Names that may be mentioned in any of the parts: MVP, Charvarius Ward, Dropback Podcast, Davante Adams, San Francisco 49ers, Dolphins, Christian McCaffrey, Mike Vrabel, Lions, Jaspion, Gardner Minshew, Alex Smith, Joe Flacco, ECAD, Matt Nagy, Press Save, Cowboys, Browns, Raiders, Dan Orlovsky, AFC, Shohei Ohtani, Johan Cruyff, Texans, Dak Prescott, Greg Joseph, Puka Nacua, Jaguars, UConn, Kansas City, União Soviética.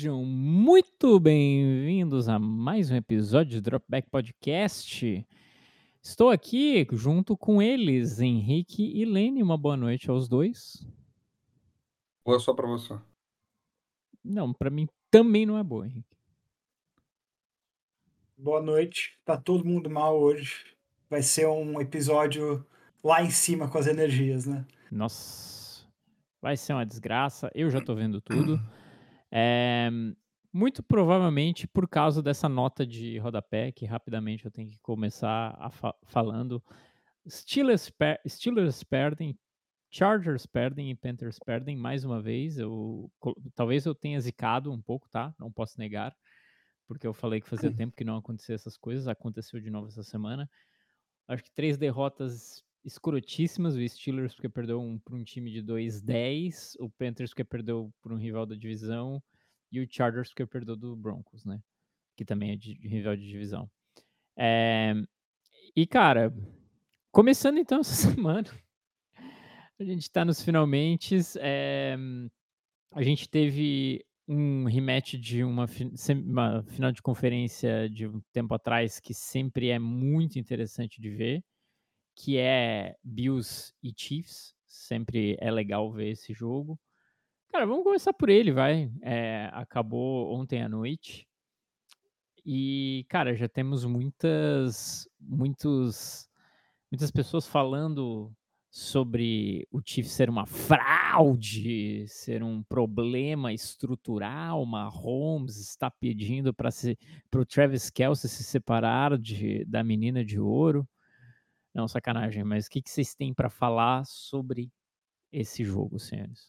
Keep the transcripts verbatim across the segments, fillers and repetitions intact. Sejam muito bem-vindos a mais um episódio de Dropback Podcast. Estou aqui junto com eles, Henrique e Lene. Uma boa noite aos dois. Boa só para você. Não, para mim também não é boa, Henrique. Boa noite. Tá todo mundo mal hoje. Vai ser um episódio lá em cima com as energias, né? Nossa, vai ser uma desgraça. Eu já tô vendo tudo. É, muito provavelmente por causa dessa nota de rodapé que rapidamente eu tenho que começar a fa- falando. Steelers, per- Steelers perdem, Chargers perdem e Panthers perdem mais uma vez. Eu, talvez eu tenha zicado um pouco, tá? Não posso negar, porque eu falei que fazia tempo que não acontecia essas coisas. Aconteceu de novo essa semana. Acho que três derrotas escrotíssimas. O Steelers porque perdeu um, para um time de dois a dez, o Panthers porque perdeu para um rival da divisão e o Chargers porque perdeu do Broncos, né? Que também é de, de rival de divisão. É, e, cara, começando então essa semana, a gente está nos finalmente. É, a gente teve um rematch de uma, uma final de conferência de um tempo atrás que sempre é muito interessante de ver, que é Bills e Chiefs. Sempre é legal ver esse jogo. Cara, vamos começar por ele, vai. É, acabou ontem à noite. E, cara, já temos muitas, muitos, muitas pessoas falando sobre o Chiefs ser uma fraude, ser um problema estrutural. Mahomes está pedindo para o Travis Kelce se separar de, da menina de ouro. Não, sacanagem, mas o que, que vocês têm para falar sobre esse jogo, senhores?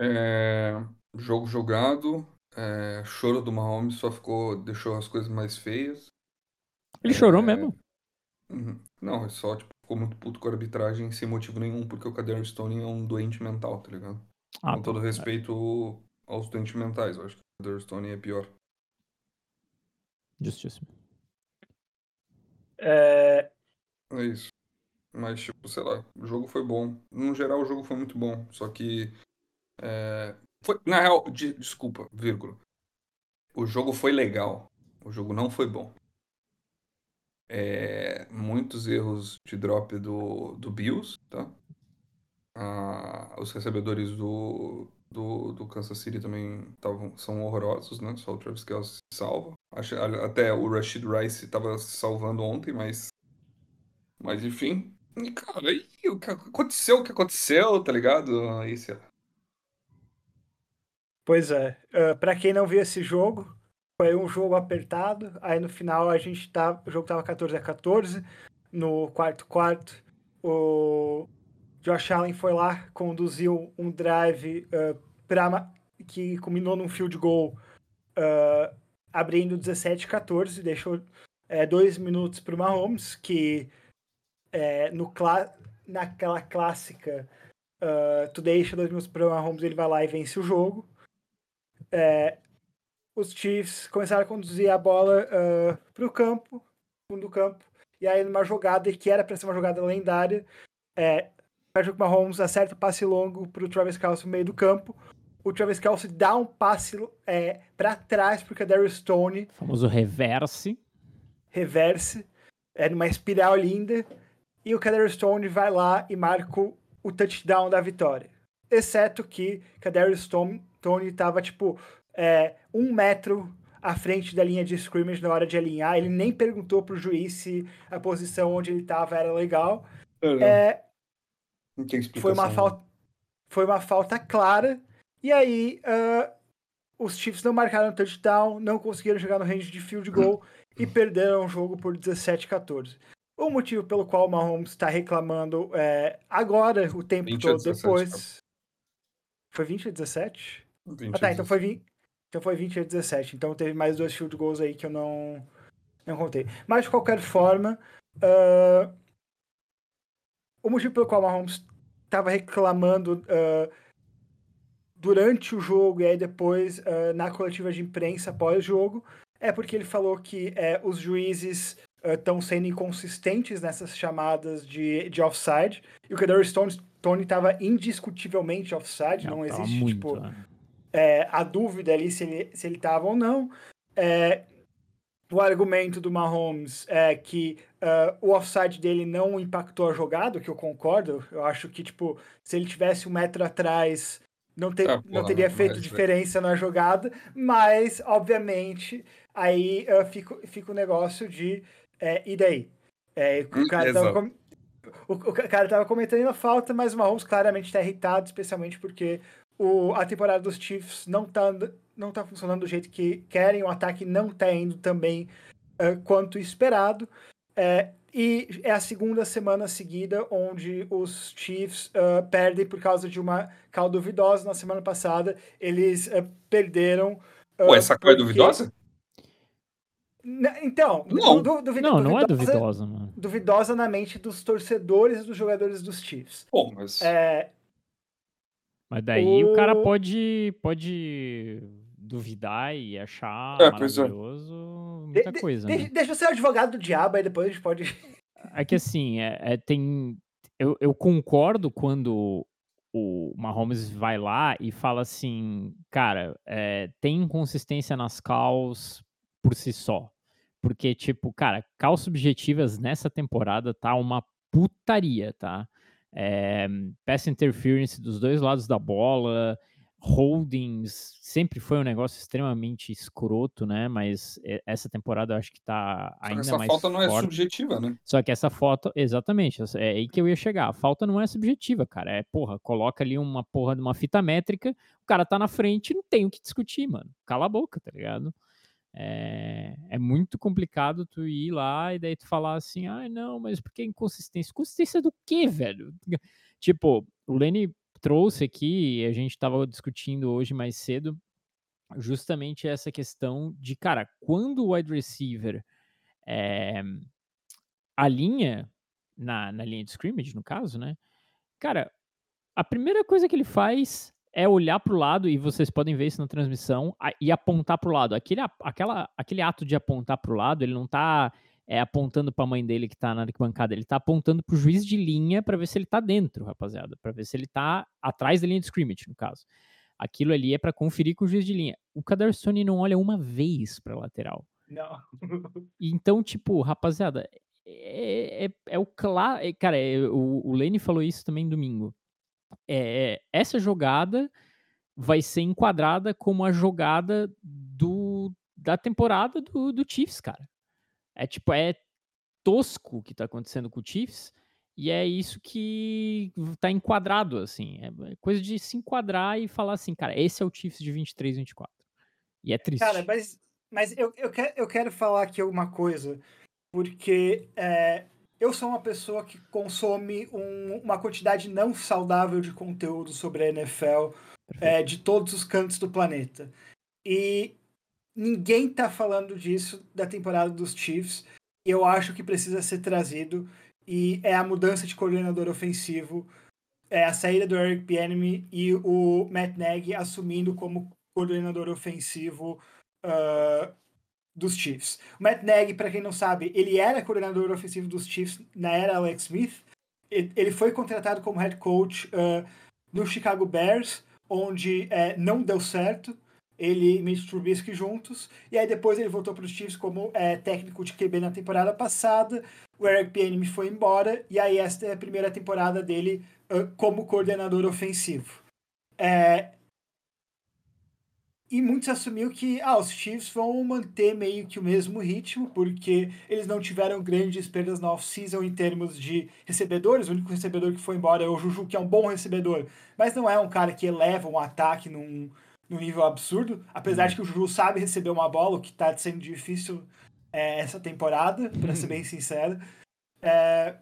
É, jogo jogado, é, choro do Mahomes só ficou, deixou as coisas mais feias. Ele é, chorou mesmo? Uhum. Não, ele só tipo, ficou muito puto com a arbitragem sem motivo nenhum, porque o Kadarius Toney é um doente mental, tá ligado? Ah, com bom, todo respeito é. aos doentes mentais, eu acho que o Kadarius Toney é pior. Justíssimo. É... é isso. Mas, tipo, sei lá, o jogo foi bom. No geral, o jogo foi muito bom. Só que... É... Foi... Na real, de... desculpa, vírgula. O jogo foi legal. O jogo não foi bom. É... Muitos erros de drop do, do Bills, tá? Ah, os recebedores do... do do Kansas City também tavam... são horrorosos, né? Só o Travis Kelce se salva. Até o Rashid Rice tava se salvando ontem, mas... Mas, enfim... E, cara, aí, o que aconteceu, o que aconteceu, tá ligado? Aí, sei lá. Pois é. Uh, pra quem não viu esse jogo, foi um jogo apertado. Aí, no final, a gente tava... O jogo tava catorze a catorze. No quarto-quarto, o Josh Allen foi lá, conduziu um drive uh, pra... que culminou num field goal... Uh... abrindo dezessete a catorze, deixou é, dois minutos para o Mahomes, que é, no cla- naquela clássica, uh, tu deixa dois minutos para o Mahomes, ele vai lá e vence o jogo. É, os Chiefs começaram a conduzir a bola uh, para o campo, fundo do campo, e aí numa jogada que era para ser uma jogada lendária, é, o Mahomes acerta o passe longo para o Travis Kelce no meio do campo. O Travis Kelce dá um passe é, para trás pro Kadarius Toney. O famoso reverse. Reverse. É numa espiral linda. E o Kadarius Toney vai lá e marca o touchdown da vitória. Exceto que Kadarius Toney tava, tipo, é, um metro à frente da linha de scrimmage na hora de alinhar. Ele nem perguntou pro juiz se a posição onde ele tava era legal. Não, não. É, não tem explicação. Foi uma falta, foi uma falta clara. E aí, uh, os Chiefs não marcaram o touchdown, não conseguiram chegar no range de field goal e perderam o jogo por dezessete a catorze. O motivo pelo qual o Mahomes está reclamando é, agora, o tempo todo dezessete, depois... Tá. Foi vinte a dezessete? vinte ah tá, então foi vinte, então foi vinte a dezessete. Então teve mais dois field goals aí que eu não, não contei. Mas, de qualquer forma, uh, o motivo pelo qual o Mahomes estava reclamando... Uh, durante o jogo e aí depois uh, na coletiva de imprensa pós-jogo, é porque ele falou que é, os juízes estão uh, sendo inconsistentes nessas chamadas de, de offside, e o Kadarius Toney estava indiscutivelmente offside, não, não existe, muito, tipo, né? é, a dúvida ali se ele se ele estava ou não. É, o argumento do Mahomes é que uh, o offside dele não impactou a jogada, que eu concordo. Eu acho que, tipo, se ele tivesse um metro atrás, não, ter, ah, não teria porra, feito mas... diferença na jogada. Mas, obviamente, aí uh, fica, fica o negócio de... É, e daí? É, o cara tava com... o, o cara tava comentando a falta, mas o Mahomes claramente está irritado, especialmente porque o, a temporada dos Chiefs não está... não tá funcionando do jeito que querem, o ataque não tá indo também uh, quanto esperado, é, e é a segunda semana seguida onde os Chiefs uh, perdem por causa de uma call duvidosa. Na semana passada eles uh, perderam... Uh, Ué, essa call porque... é duvidosa? Na, então, não, du, duvi, não, duvidosa, não é duvidosa, mano. Duvidosa na mente dos torcedores e dos jogadores dos Chiefs. Bom, mas... É, mas daí o, o cara pode... pode... duvidar e achar é, maravilhoso, é. muita de, coisa. De, né? Deixa eu ser o advogado do diabo, aí depois a gente pode... É que assim, é, é, tem... Eu, eu concordo quando o Mahomes vai lá e fala assim, cara, é, tem inconsistência nas calls por si só. Porque, tipo, cara, calls subjetivas nessa temporada tá uma putaria, tá? É, pass interference dos dois lados da bola... Holdings sempre foi um negócio extremamente escroto, né? Mas essa temporada eu acho que tá ainda mais forte. Essa falta não é subjetiva, né? Só que essa falta, exatamente, é aí que eu ia chegar. A falta não é subjetiva, cara. É, porra, coloca ali uma porra de uma fita métrica, o cara tá na frente, não tem o que discutir, mano. Cala a boca, tá ligado? É, é muito complicado tu ir lá e daí tu falar assim, ah, não, mas por que inconsistência? Inconsistência do quê, velho? Tipo, o Lenny trouxe aqui, a gente estava discutindo hoje mais cedo, justamente essa questão de, cara, quando o wide receiver é, alinha na, na linha de scrimmage, no caso, né, cara, a primeira coisa que ele faz é olhar para o lado, e vocês podem ver isso na transmissão, a, e apontar para o lado. Aquele, aquela, aquele ato de apontar para o lado, ele não está é, apontando para a mãe dele que tá na arquibancada, ele tá apontando pro juiz de linha para ver se ele tá dentro, rapaziada, para ver se ele tá atrás da linha de scrimmage, no caso. Aquilo ali é para conferir com o juiz de linha. O Kadarius Toney não olha uma vez para lateral. Não. Então, tipo, rapaziada, é, é, é o claro, é, cara, é, o, o Lenny falou isso também domingo. É, é, essa jogada vai ser enquadrada como a jogada do, da temporada do, do Chiefs, cara. É tipo, é tosco o que tá acontecendo com o Chiefs, e é isso que tá enquadrado, assim. É coisa de se enquadrar e falar assim, cara, esse é o Chiefs de vinte e três, vinte e quatro. E é triste. Cara, mas, mas eu, eu, quero, eu quero falar aqui uma coisa, porque é, eu sou uma pessoa que consome um, uma quantidade não saudável de conteúdo sobre a N F L é, de todos os cantos do planeta. E... ninguém tá falando disso da temporada dos Chiefs, e eu acho que precisa ser trazido, e é a mudança de coordenador ofensivo, é a saída do Eric Bieniemy e o Matt Nagy assumindo como coordenador ofensivo uh, dos Chiefs. O Matt Nagy, para quem não sabe, ele era coordenador ofensivo dos Chiefs na era Alex Smith, ele foi contratado como head coach uh, no Chicago Bears, onde uh, não deu certo, ele e Mitch Trubisky juntos, e aí depois ele voltou para os Chiefs como é, técnico de Q B na temporada passada. O Eric Bieniemy foi embora, e aí esta é a primeira temporada dele uh, como coordenador ofensivo. É... E muitos assumiu que ah, os Chiefs vão manter meio que o mesmo ritmo, porque eles não tiveram grandes perdas na off-season em termos de recebedores. O único recebedor que foi embora é o Juju, que é um bom recebedor, mas não é um cara que eleva um ataque num... num nível absurdo, apesar de que o Juju sabe receber uma bola, o que tá sendo difícil é, essa temporada, pra ser bem sincero. É,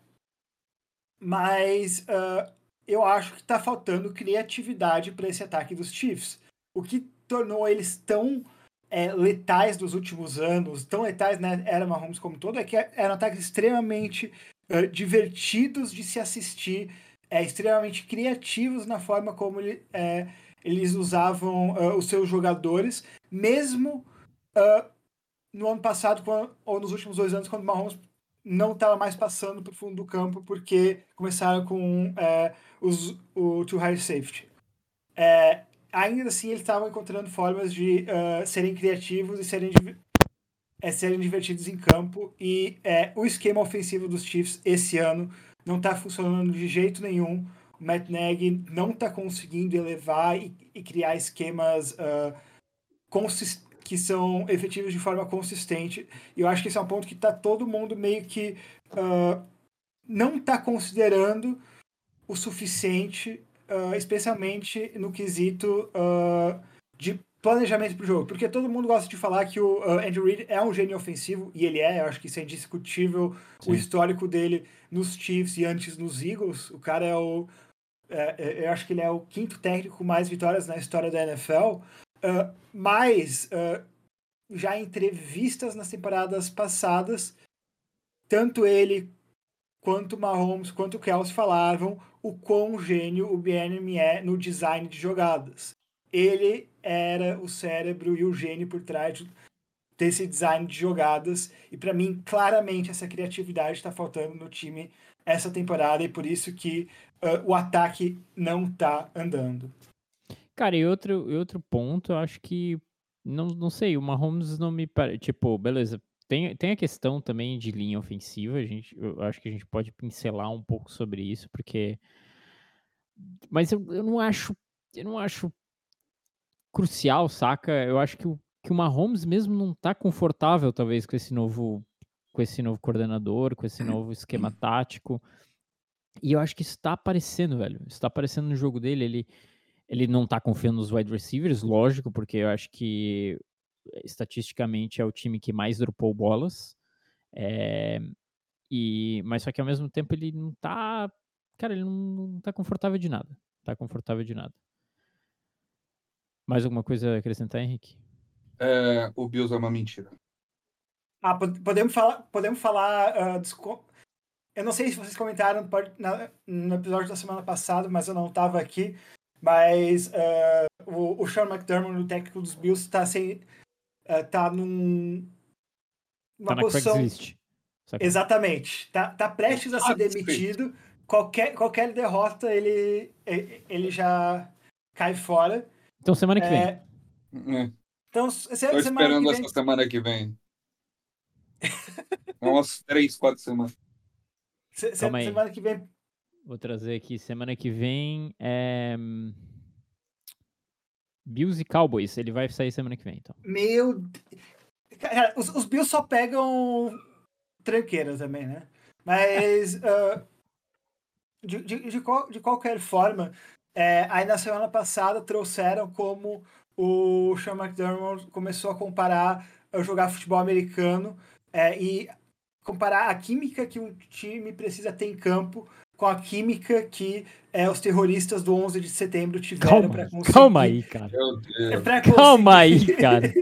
mas uh, eu acho que tá faltando criatividade pra esse ataque dos Chiefs, o que tornou eles tão é, letais dos últimos anos, tão letais na né, era Mahomes como todo, é que eram ataques extremamente uh, divertidos de se assistir, é, extremamente criativos na forma como ele... É, eles usavam uh, os seus jogadores, mesmo uh, no ano passado, quando, ou nos últimos dois anos, quando o Mahomes não estava mais passando para o fundo do campo, porque começaram com uh, os, o two high safety. É, ainda assim eles estavam encontrando formas de uh, serem criativos e serem, é, serem divertidos em campo, e é, o esquema ofensivo dos Chiefs esse ano não está funcionando de jeito nenhum. O Matt Nagy não está conseguindo elevar e, e criar esquemas uh, consistentes, que são efetivos de forma consistente. E eu acho que esse é um ponto que tá todo mundo meio que uh, não tá considerando o suficiente, uh, especialmente no quesito uh, de planejamento pro jogo. Porque todo mundo gosta de falar que o uh, Andy Reid é um gênio ofensivo, e ele é. Eu acho que isso é indiscutível. Sim. O histórico dele nos Chiefs e antes nos Eagles. O cara é o... É, eu acho que ele é o quinto técnico com mais vitórias na história da N F L. Uh, mas uh, já em entrevistas nas temporadas passadas, tanto ele quanto o Mahomes quanto o Kelce falavam o quão gênio o Bieniemy é no design de jogadas. Ele era o cérebro e o gênio por trás desse design de jogadas, e para mim claramente essa criatividade está faltando no time essa temporada, e por isso que uh, o ataque não está andando. Cara, e outro, e outro ponto, eu acho que, não, não sei, o Mahomes não me parece, tipo, beleza, tem, tem a questão também de linha ofensiva, a gente, eu acho que a gente pode pincelar um pouco sobre isso, porque, mas eu, eu não acho, eu não acho crucial, saca? Eu acho que o, que o Mahomes mesmo não tá confortável, talvez, com esse novo, com esse novo coordenador, com esse novo esquema tático, e eu acho que isso tá aparecendo, velho, isso tá aparecendo no jogo dele, ele... Ele não tá confiando nos wide receivers, lógico, porque eu acho que estatisticamente é o time que mais dropou bolas. É, e, mas só que ao mesmo tempo ele não tá... Cara, ele não, não tá confortável de nada. Tá confortável de nada. Mais alguma coisa a acrescentar, Henrique? É, o Bills é uma mentira. Ah, podemos falar... Podemos falar uh, desco... Eu não sei se vocês comentaram no episódio da semana passada, mas eu não tava aqui. Mas uh, o, o Sean McDermott, o técnico dos Bills, está sem, uh, tá num, numa tá posição... Exatamente. Está tá prestes a ser demitido. Qualquer, qualquer derrota, ele, ele já cai fora. Então, semana que vem. É... É. Então, se, Tô esperando essa semana que vem. Umas três, quatro semanas. Se, semana que vem... Vou trazer aqui, semana que vem, é... Bills e Cowboys, ele vai sair semana que vem, então. Meu... Cara, os, os Bills só pegam tranqueiras também, né? Mas, uh, de, de, de, qual, de qualquer forma, é, aí na semana passada trouxeram como o Sean McDermott começou a comparar, a jogar futebol americano, é, e comparar a química que um time precisa ter em campo com a química que é, os terroristas do onze de setembro tiveram para conseguir... Calma aí, cara. É conseguir... Calma aí, cara.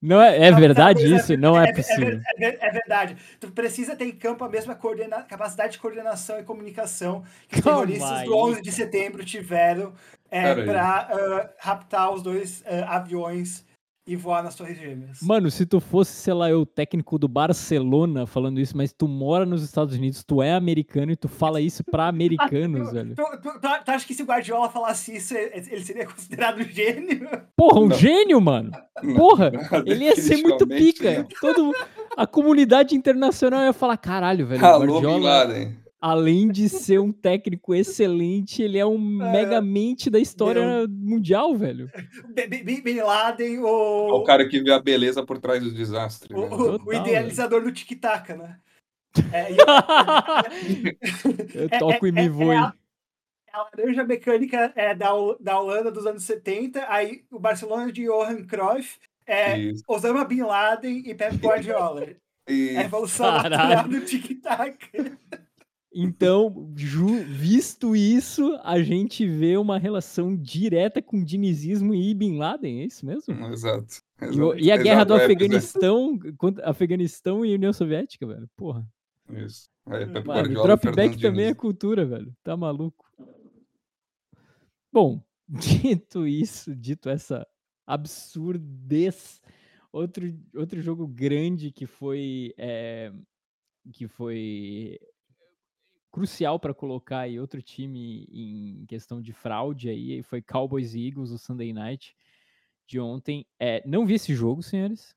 Não é, é não, verdade tá, isso? É, não é, é possível. É, é, é verdade. Tu precisa ter em campo a mesma coordena... capacidade de coordenação e comunicação que Calma os terroristas aí, do onze de setembro tiveram é, para uh, raptar os dois uh, aviões e voar nas Torres Gêmeas. Mano, se tu fosse, sei lá, eu, técnico do Barcelona falando isso, mas tu mora nos Estados Unidos, tu é americano e tu fala isso pra americanos, ah, tu, velho. Tu, tu, tu, tu acha que se o Guardiola falasse isso, ele seria considerado gênio? Porra, um não. Gênio, mano? Porra, não, ele ia ser muito pica. Todo, a comunidade internacional ia falar, caralho, velho, Alô, Guardiola... Bin Laden. Além de ser um técnico excelente, ele é um uh, mega mente da história Bin... mundial, velho. Bin Laden, o... É o cara que vê a beleza por trás do desastre. O, o, Total, o idealizador velho. Do tic-tac, né? É, eu... eu toco é, e me é, vou. É a, a laranja mecânica é da, da Holanda dos anos setenta, aí o Barcelona de Johan Cruyff, é Isso. Osama Bin Laden e Pep Guardiola. Isso. É a evolução natural do tic-tac. Então, ju, visto isso, a gente vê uma relação direta com dinizismo e Bin Laden, é isso mesmo? Exato. exato e, e a guerra exato, do Afeganistão, é, contra Afeganistão e União Soviética, velho, porra. Isso. Aí, Pep Guardiola, mano, dropback também é cultura, velho, tá maluco. Bom, dito isso, dito essa absurdez, outro, outro jogo grande que foi... É, que foi... crucial para colocar aí outro time em questão de fraude aí, foi Cowboys e Eagles, o Sunday Night de ontem. É, não vi esse jogo, senhores,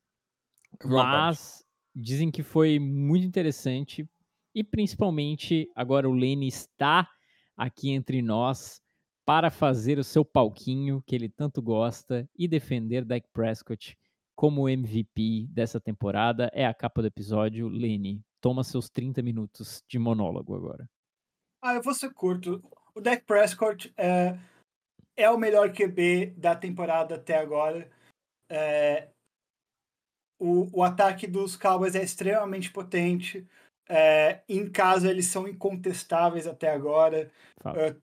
mas dizem que foi muito interessante e principalmente agora o Lenny está aqui entre nós para fazer o seu palquinho que ele tanto gosta e defender Dak Prescott como M V P dessa temporada. É a capa do episódio, Lenny. Toma seus trinta minutos de monólogo agora. Ah, eu vou ser curto. O Dak Prescott é, é o melhor Q B da temporada até agora. É, o, o ataque dos Cowboys é extremamente potente. É, em casa, eles são incontestáveis até agora. Ah. É,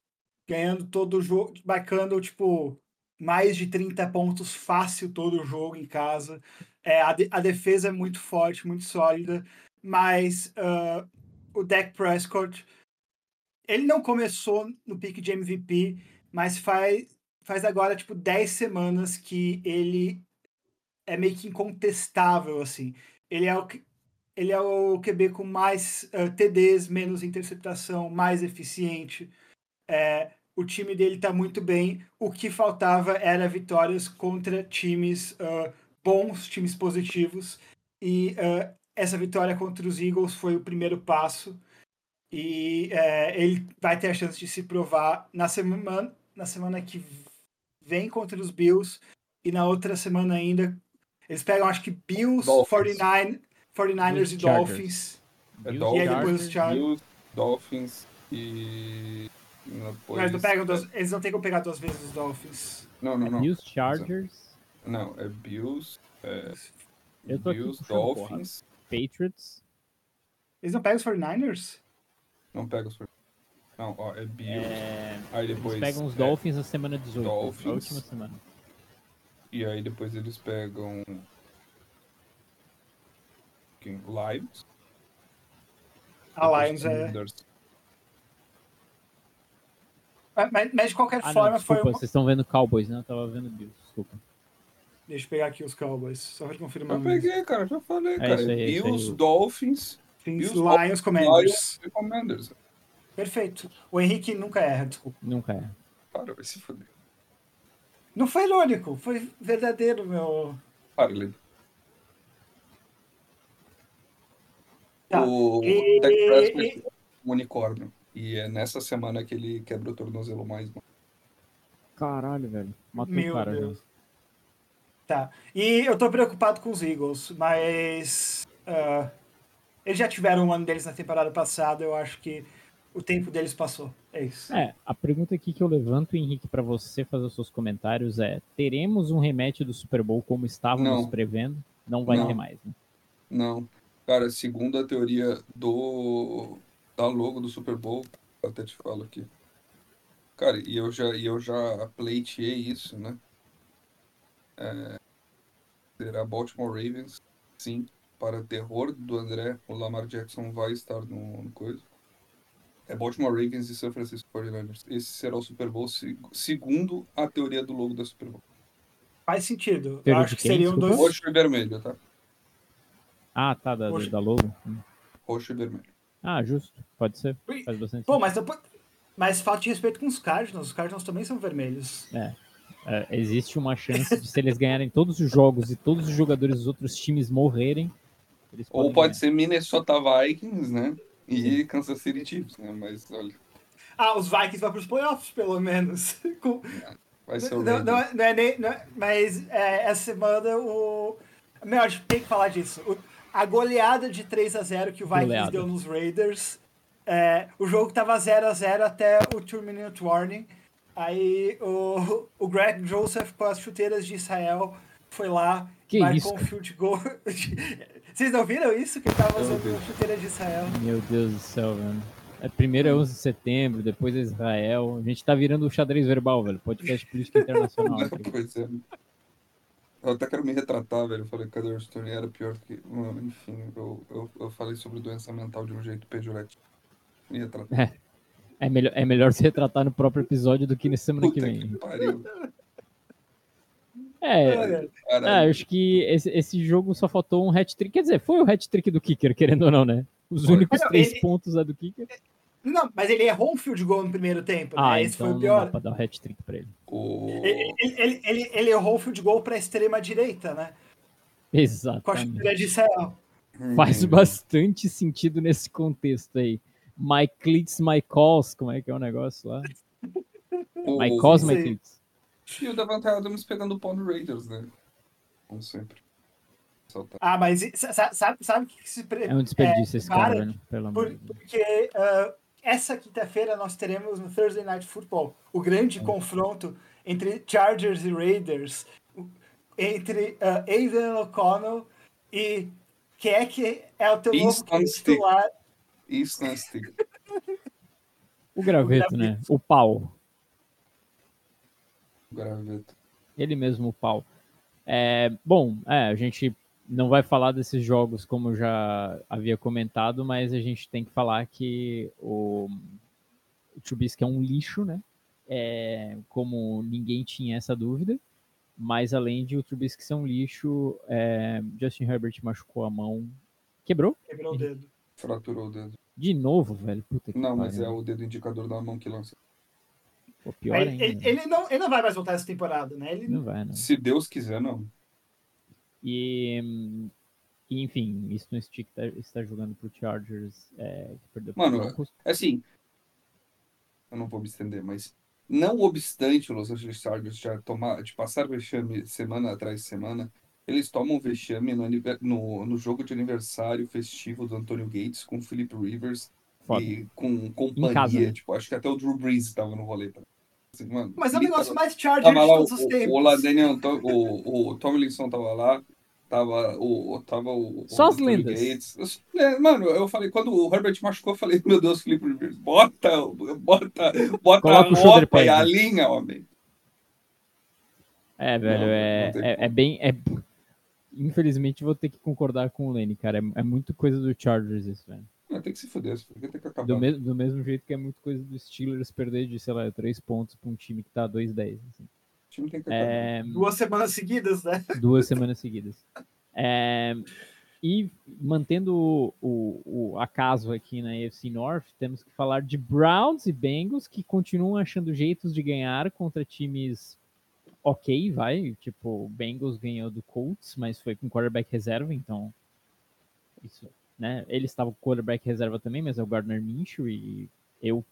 ganhando todo o jogo, marcando tipo, mais de trinta pontos fácil todo o jogo em casa. É, a, de, a defesa é muito forte, muito sólida. Mas uh, o Dak Prescott, ele não começou no pique de M V P, mas faz, faz agora, tipo, dez semanas que ele é meio que incontestável, assim. Ele é o, ele é o Q B com mais uh, T Ds, menos interceptação, mais eficiente. É, o time dele tá muito bem. O que faltava era vitórias contra times uh, bons, times positivos. E... Uh, Essa vitória contra os Eagles foi o primeiro passo e é, ele vai ter a chance de se provar na semana, na semana que vem contra os Bills e na outra semana ainda. Eles pegam, acho que, Bills, Dolphins. forty-niners e Dolphins. É, Bills, Dolphins. E aí depois os Chargers. Bills, Dolphins e... Depois... Mas não pegam duas... Eles não tem como pegar duas vezes os Dolphins. Não, não, não. É Bills, Chargers? Não, é Bills, é... Eu tô Bills, Dolphins... Porra. Patriots. Eles não pegam os forty-niners? Não pegam os forty-niners. Não, ó, é Bills. É... Aí depois eles pegam os é... Dolphins na semana dezoito. Dolphins. Na última semana. E aí depois eles pegam... Quem? Lions. A Lions é... Mas, mas de qualquer ah, forma não, desculpa, foi... Um... Vocês estão vendo Cowboys, né? Eu tava vendo Bills, desculpa. Deixa eu pegar aqui os Cowboys, só pra confirmar. Eu mesmo. peguei, cara, já falei, é, cara. Aí, Bills, Dolphins, Bills, Lions, Commanders. Lions, Commanders. Perfeito. O Henrique nunca erra, desculpa. Nunca erra. Para, vai se foder. Não foi irônico, foi verdadeiro, meu... Para, Lê. Tá. O e... Dak Prescott é um unicórnio. E é nessa semana que ele quebra o tornozelo mais mal. Caralho, velho. Matou meu o cara, Deus. Velho. Tá, e eu tô preocupado com os Eagles, mas uh, eles já tiveram um ano deles na temporada passada, eu acho que o tempo deles passou, é isso. É, a pergunta aqui que eu levanto, Henrique, pra você fazer os seus comentários é, teremos um rematch do Super Bowl como estávamos Não. prevendo? Não vai Não. ter mais, né? Não, cara, segundo a teoria do da logo do Super Bowl, eu até te falo aqui, cara, e eu já, e eu já pleiteei isso, né? É, será Baltimore Ravens, sim, para terror do André, o Lamar Jackson vai estar no, no coisa. É Baltimore Ravens e San Francisco forty-niners. Esse será o Super Bowl se, segundo a teoria do logo da Super Bowl. Faz sentido. Eu acho que seriam dois. Roxo e vermelho, tá? Ah, tá, da, da logo. Roxo e vermelho. Ah, justo. Pode ser. Faz bastante. Pô, mas, eu, mas falta de respeito com os Cardinals. Os Cardinals também são vermelhos. É. Uh, existe uma chance de se eles ganharem todos os jogos e todos os jogadores dos outros times morrerem. Eles Ou pode ganhar. Ser Minnesota Vikings, né? E Sim. Kansas City Chiefs, né? Mas olha. Ah, os Vikings vão para os playoffs, pelo menos. Com... Vai ser o não, não, é, não é nem, não é, Mas é, essa semana o. Melhor, tem que falar disso. O, a goleada de três a zero que o Vikings goleada. deu nos Raiders. É, o jogo estava zero a zero até o two minute warning. Aí o, o Greg Joseph com as chuteiras de Israel foi lá, que marcou um field goal. Vocês não viram isso? Que ele tava usando chuteira de Israel. Meu Deus do céu, velho. É, primeiro é onze de setembro, depois é Israel. A gente tá virando o xadrez verbal, velho. Podcast político internacional. Pois é. Eu até quero me retratar, velho. Eu falei que Kadarius Toney era pior que... Mano, enfim, eu, eu, eu falei sobre doença mental de um jeito pejorativo. Me retratar. É. É melhor, é melhor se retratar no próprio episódio do que na semana Puta que vem. Que pariu. É, é, acho que esse, esse jogo só faltou um hat-trick. Quer dizer, foi o hat-trick do kicker, querendo ou não, né? Os únicos não, três ele, pontos é do kicker. Não, mas ele errou um field goal no primeiro tempo. Ah, né? Esse então foi o pior. Não dá pra dar o hat-trick pra ele. Oh. Ele, ele, ele, ele errou o field goal pra extrema-direita, né? Exatamente. Com a chuteira de Israel. Faz hum. bastante sentido nesse contexto aí. My Cleats, My Calls, como é que é o negócio lá? Oh, my Calls, My Cleats. E o Davante Adams pegando o pau do Raiders, né? Como sempre. Ah, mas sabe, sabe o que se... Pre... É um desperdício é, esse cara, cara, né? Pelo amor de Deus. Porque... Uh, essa quinta-feira nós teremos no Thursday Night Football o grande é. confronto entre Chargers e Raiders, entre uh, Aiden O'Connell e quem é que é o teu Instant novo titular? Instant Stick. O graveto, o graveto, né? O pau. O graveto. Ele mesmo, o pau. É, bom, é, a gente não vai falar desses jogos como eu já havia comentado, mas a gente tem que falar que o, o Trubisky é um lixo, né? É, como ninguém tinha essa dúvida, mas além de o Trubisky ser um lixo, é, Justin Herbert machucou a mão, quebrou? Quebrou o dedo. Fraturou o dedo. De novo, velho? Puta que não, pariu. Mas é o dedo indicador da mão que lança. Pô, pior ainda. Ele, ele, não, ele não vai mais voltar essa temporada, né? Ele não vai, não. Se Deus quiser, não. E, enfim, Easton Stick tá, está jogando pro Chargers, é, que perdeu pro Mano, Broncos. Assim, eu não vou me estender, mas não obstante os Los Angeles Chargers já tomar, de passar vexame semana atrás de semana, eles tomam vexame no, no, no jogo de aniversário festivo do Antonio Gates com o Philip Rivers Foda. e com companhia. Casa, né? Tipo, acho que até o Drew Brees estava no rolê. Assim, mano, mas é o negócio tava, mais Chargers de todos os tempos. O Ladanian, o, o Tomlinson tava lá, tava o... Tava o Só o, as lendas. Eu, mano, eu falei, quando o Herbert machucou, eu falei, meu Deus, Felipe Rivers, bota, bota, bota Coloca a roupa e a linha, homem. É, velho, não, é, não é, é bem... É... Infelizmente, vou ter que concordar com o Lenny, cara. É, é muito coisa do Chargers isso, velho. Tem que se foder, isso tem que acabar. Do, me- do mesmo jeito que é muito coisa do Steelers perder de, sei lá, três pontos pra um time que tá dois a dez. Assim. O time tem que acabar. É... Duas semanas seguidas, né? Duas semanas seguidas. É... E mantendo o, o, o acaso aqui na A F C North, temos que falar de Browns e Bengals, que continuam achando jeitos de ganhar contra times ok, vai. Tipo, o Bengals ganhou do Colts, mas foi com quarterback reserva, então... Isso... Né? Ele estava com o quarterback reserva também, mas é o Gardner Minshew e eu,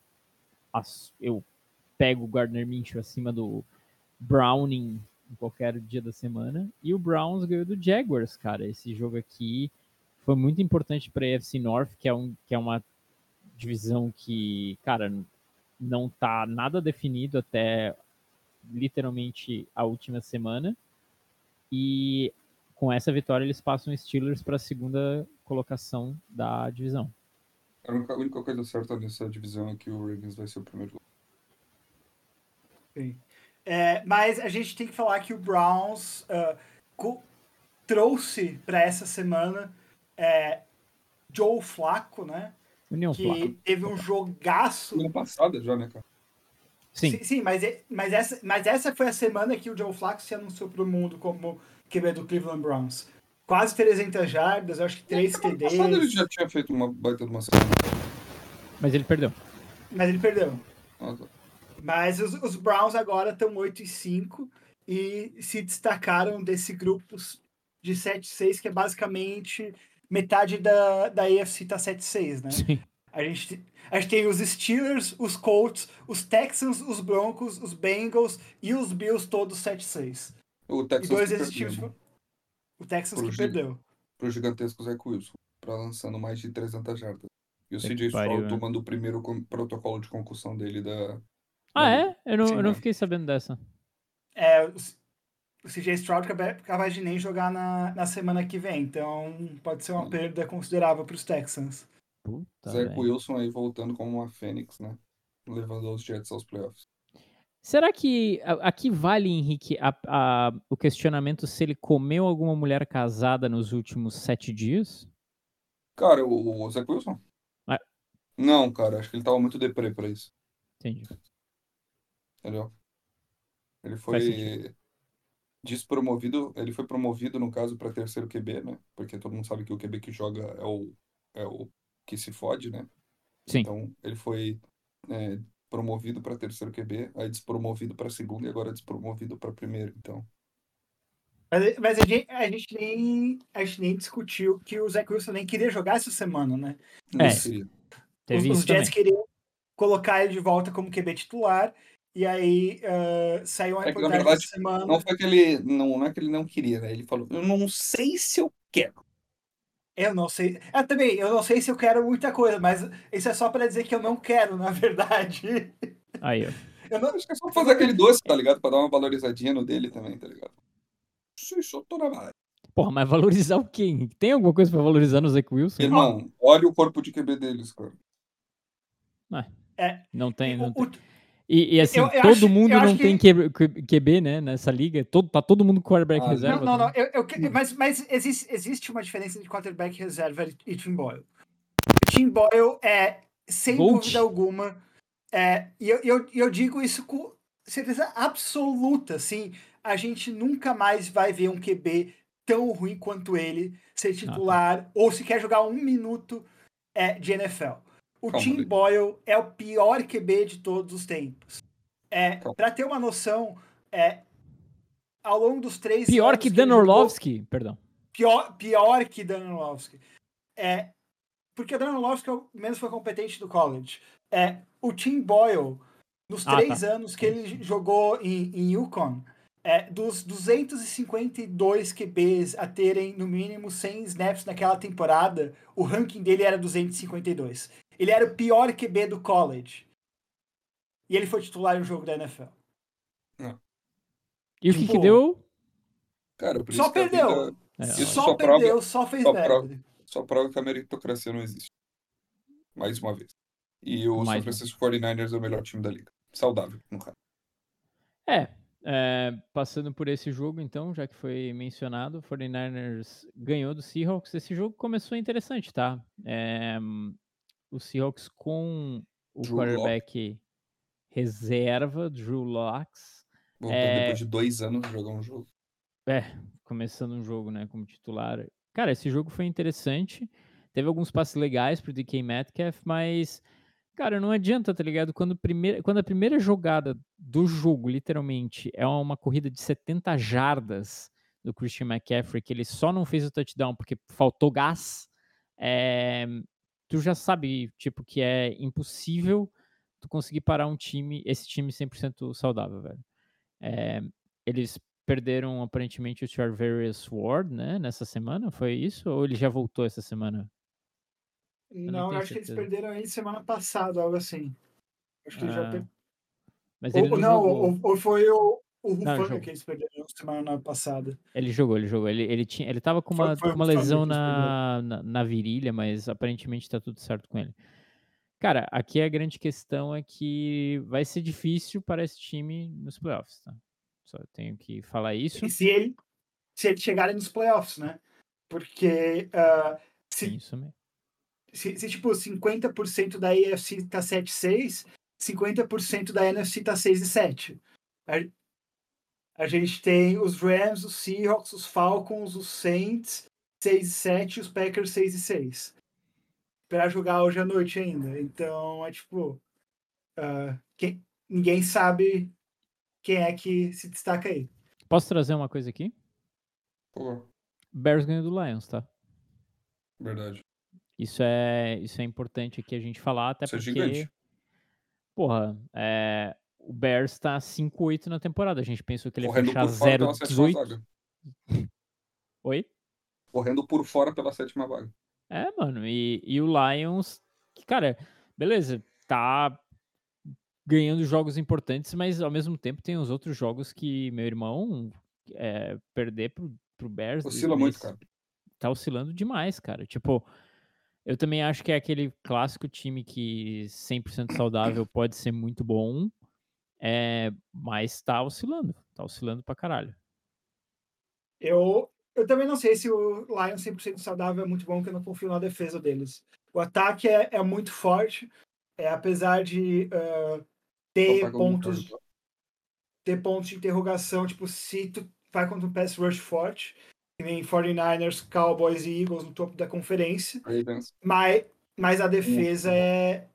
eu pego o Gardner Minshew acima do Browning em qualquer dia da semana. E o Browns ganhou do Jaguars, cara. Esse jogo aqui foi muito importante para a A F C North, que é, um, que é uma divisão que, cara, não tá nada definido até literalmente a última semana. E com essa vitória eles passam os Steelers para a segunda colocação da divisão. A única, a única coisa certa nessa divisão é que o Ravens vai ser o primeiro. Sim. É, mas a gente tem que falar que o Browns uh, co- trouxe para essa semana é, Joe Flacco, né? União que Flacco. Teve um jogaço. Ano passado já, né, cara? Sim. Sim, sim, mas, mas, essa, mas essa foi a semana que o Joe Flacco se anunciou para o mundo como Q B do Cleveland Browns. Quase trezentas jardas, acho que três T Ds. Ele já tinha feito uma baita de uma semana. Mas ele perdeu. Mas ele perdeu. Ah, tá. Mas os, os Browns agora estão oito e cinco e se destacaram desse grupo de sete a seis, que é basicamente metade da, da A F C tá sete a seis, né? Sim. A gente, a gente tem os Steelers, os Colts, os Texans, os Broncos, os Bengals e os Bills todos sete a seis. O Texans e dois desses times... O Texas pro que gig... perdeu. Pro gigantesco Zach Wilson, pra lançando mais de trezentas jardas. E o C J Stroud tomando o primeiro com... protocolo de concussão dele da... Ah, da... é? Eu não, Sim, eu não fiquei sabendo dessa. É, o C J Stroud capaz de nem jogar na, na semana que vem, então pode ser uma é. perda considerável pros Texans. Puta Zach velho. Wilson aí voltando como uma Fênix, né? Levando os Jets aos playoffs. Será que aqui vale, Henrique, a, a, o questionamento se ele comeu alguma mulher casada nos últimos sete dias? Cara, o, o Zach Wilson? Ah. Não, cara, acho que ele tava muito deprê pra isso. Entendi. Entendeu? Ele foi despromovido, ele foi promovido, no caso, pra terceiro Q B, né? Porque todo mundo sabe que o Q B que joga é o, é o que se fode, né? Sim. Então, ele foi é, promovido para terceiro Q B, aí despromovido para segundo e agora despromovido para primeiro, então. Mas, mas a, gente, a, gente nem, a gente nem discutiu que o Zach Wilson nem queria jogar essa semana, né? É, os, os Jets queriam colocar ele de volta como Q B titular, e aí uh, saiu uma é reportagem que, na verdade, essa semana. Não, foi que ele, não, não é que ele não queria, né? Ele falou, eu não sei se eu quero. Eu não sei. Ah, também, eu não sei se eu quero muita coisa, mas isso é só pra dizer que eu não quero, na verdade. Aí, ó. Eu não, acho que é só fazer aquele doce, tá ligado? Pra dar uma valorizadinha no dele também, tá ligado? Isso eu tô na base. Porra, mas valorizar o quê? Tem alguma coisa pra valorizar no Zach Wilson? Irmão, olha o corpo de Q B deles, cara. Ah, é. Não tem, não o, tem. E, e assim, eu, eu todo acho, mundo não tem que... Q B, né, nessa liga. Todo, tá todo mundo com quarterback ah, reserva. Não, não, não. Eu, eu, mas mas existe, existe uma diferença entre quarterback reserva e Tim Boyle. Tim Boyle é, sem Gold. dúvida alguma, é, e eu, eu, eu digo isso com certeza absoluta, assim, a gente nunca mais vai ver um Q B tão ruim quanto ele ser titular, ah, tá. ou se quer jogar um minuto é, de N F L. O Calma Tim aí. Boyle é o pior Q B de todos os tempos. É, para ter uma noção, é, ao longo dos três... Pior que Dan Orlovsky, jogou, perdão. Pior, pior que Dan Orlovsky. É, porque o Dan Orlovsky menos foi competente do college. É, o Tim Boyle, nos ah, três tá. anos que ele jogou em, em UConn, é, dos duzentos e cinquenta e dois Q Bs a terem, no mínimo, cem snaps naquela temporada, o ranking dele era duzentos e cinquenta e dois. Ele era o pior Q B do college. E ele foi titular em um jogo da N F L. Não. E o tipo, que que deu? Cara, só perdeu. Vida... É, Isso só, só perdeu, prova... só fez só prova... só prova que a meritocracia não existe. Mais uma vez. E o Mais San Francisco forty-niners é o melhor time da liga. Saudável, no caso. É, é. Passando por esse jogo, então, já que foi mencionado, o forty-niners ganhou do Seahawks. Esse jogo começou interessante, tá? É... O Seahawks com o Drew quarterback Lock. reserva, Drew Locks. É... Depois de dois anos jogar um jogo. É, começando um jogo, né, como titular. Cara, esse jogo foi interessante. Teve alguns passes legais pro D K Metcalf, mas, cara, não adianta, tá ligado? Quando, primeira... Quando a primeira jogada do jogo, literalmente, é uma corrida de setenta jardas do Christian McCaffrey, que ele só não fez o touchdown porque faltou gás, é... tu já sabe, tipo, que é impossível tu conseguir parar um time, esse time cem por cento saudável, velho. É, eles perderam, aparentemente, o Charvarius Ward, né, nessa semana, foi isso? Ou ele já voltou essa semana? Eu não, não eu acho certeza. que eles perderam aí semana passada, algo assim. Acho que ah, ele já per... Mas ele ou, não, não ou, ou foi o, o Rufano que eles perderam semana passada. Ele jogou, ele jogou. Ele, ele, tinha, ele tava com uma, foi, foi, uma lesão na, na, na virilha, mas aparentemente tá tudo certo com ele. Cara, aqui a grande questão é que vai ser difícil para esse time nos playoffs, tá? Só tenho que falar isso. E se ele, se ele chegarem nos playoffs, né? Porque uh, se, Sim, isso mesmo. Se, se tipo cinquenta por cento da A F C tá sete a seis, cinquenta por cento da N F C tá seis a sete. A gente tem os Rams, os Seahawks, os Falcons, os Saints, seis a sete, e os Packers seis a seis. Pra jogar hoje à noite ainda. Então, é tipo... Uh, quem, ninguém sabe quem é que se destaca aí. Posso trazer uma coisa aqui? Por Bears ganhou do Lions, tá? Verdade. Isso é, isso é importante aqui a gente falar, até isso porque... Isso é gigante. Porra, é... O Bears tá cinco a oito na temporada. A gente pensou que ele ia Correndo fechar zero a dezoito. Oi? Correndo por fora pela sétima vaga. É, mano. E, e o Lions, que, cara, beleza, tá ganhando jogos importantes, mas ao mesmo tempo tem os outros jogos que, meu irmão, é, perder pro, pro Bears... Oscila muito, cara. Tá oscilando demais, cara. Tipo... Eu também acho que é aquele clássico time que cem por cento saudável pode ser muito bom, é, mas tá oscilando. Tá oscilando pra caralho. Eu, eu também não sei se o Lions cem por cento saudável é muito bom, porque eu não confio na defesa deles. O ataque é, é muito forte, é, apesar de uh, ter, pontos, ter pontos de interrogação, tipo, se tu vai contra um pass rush forte... em forty-niners, Cowboys e Eagles no topo da conferência, mas, mas a defesa é,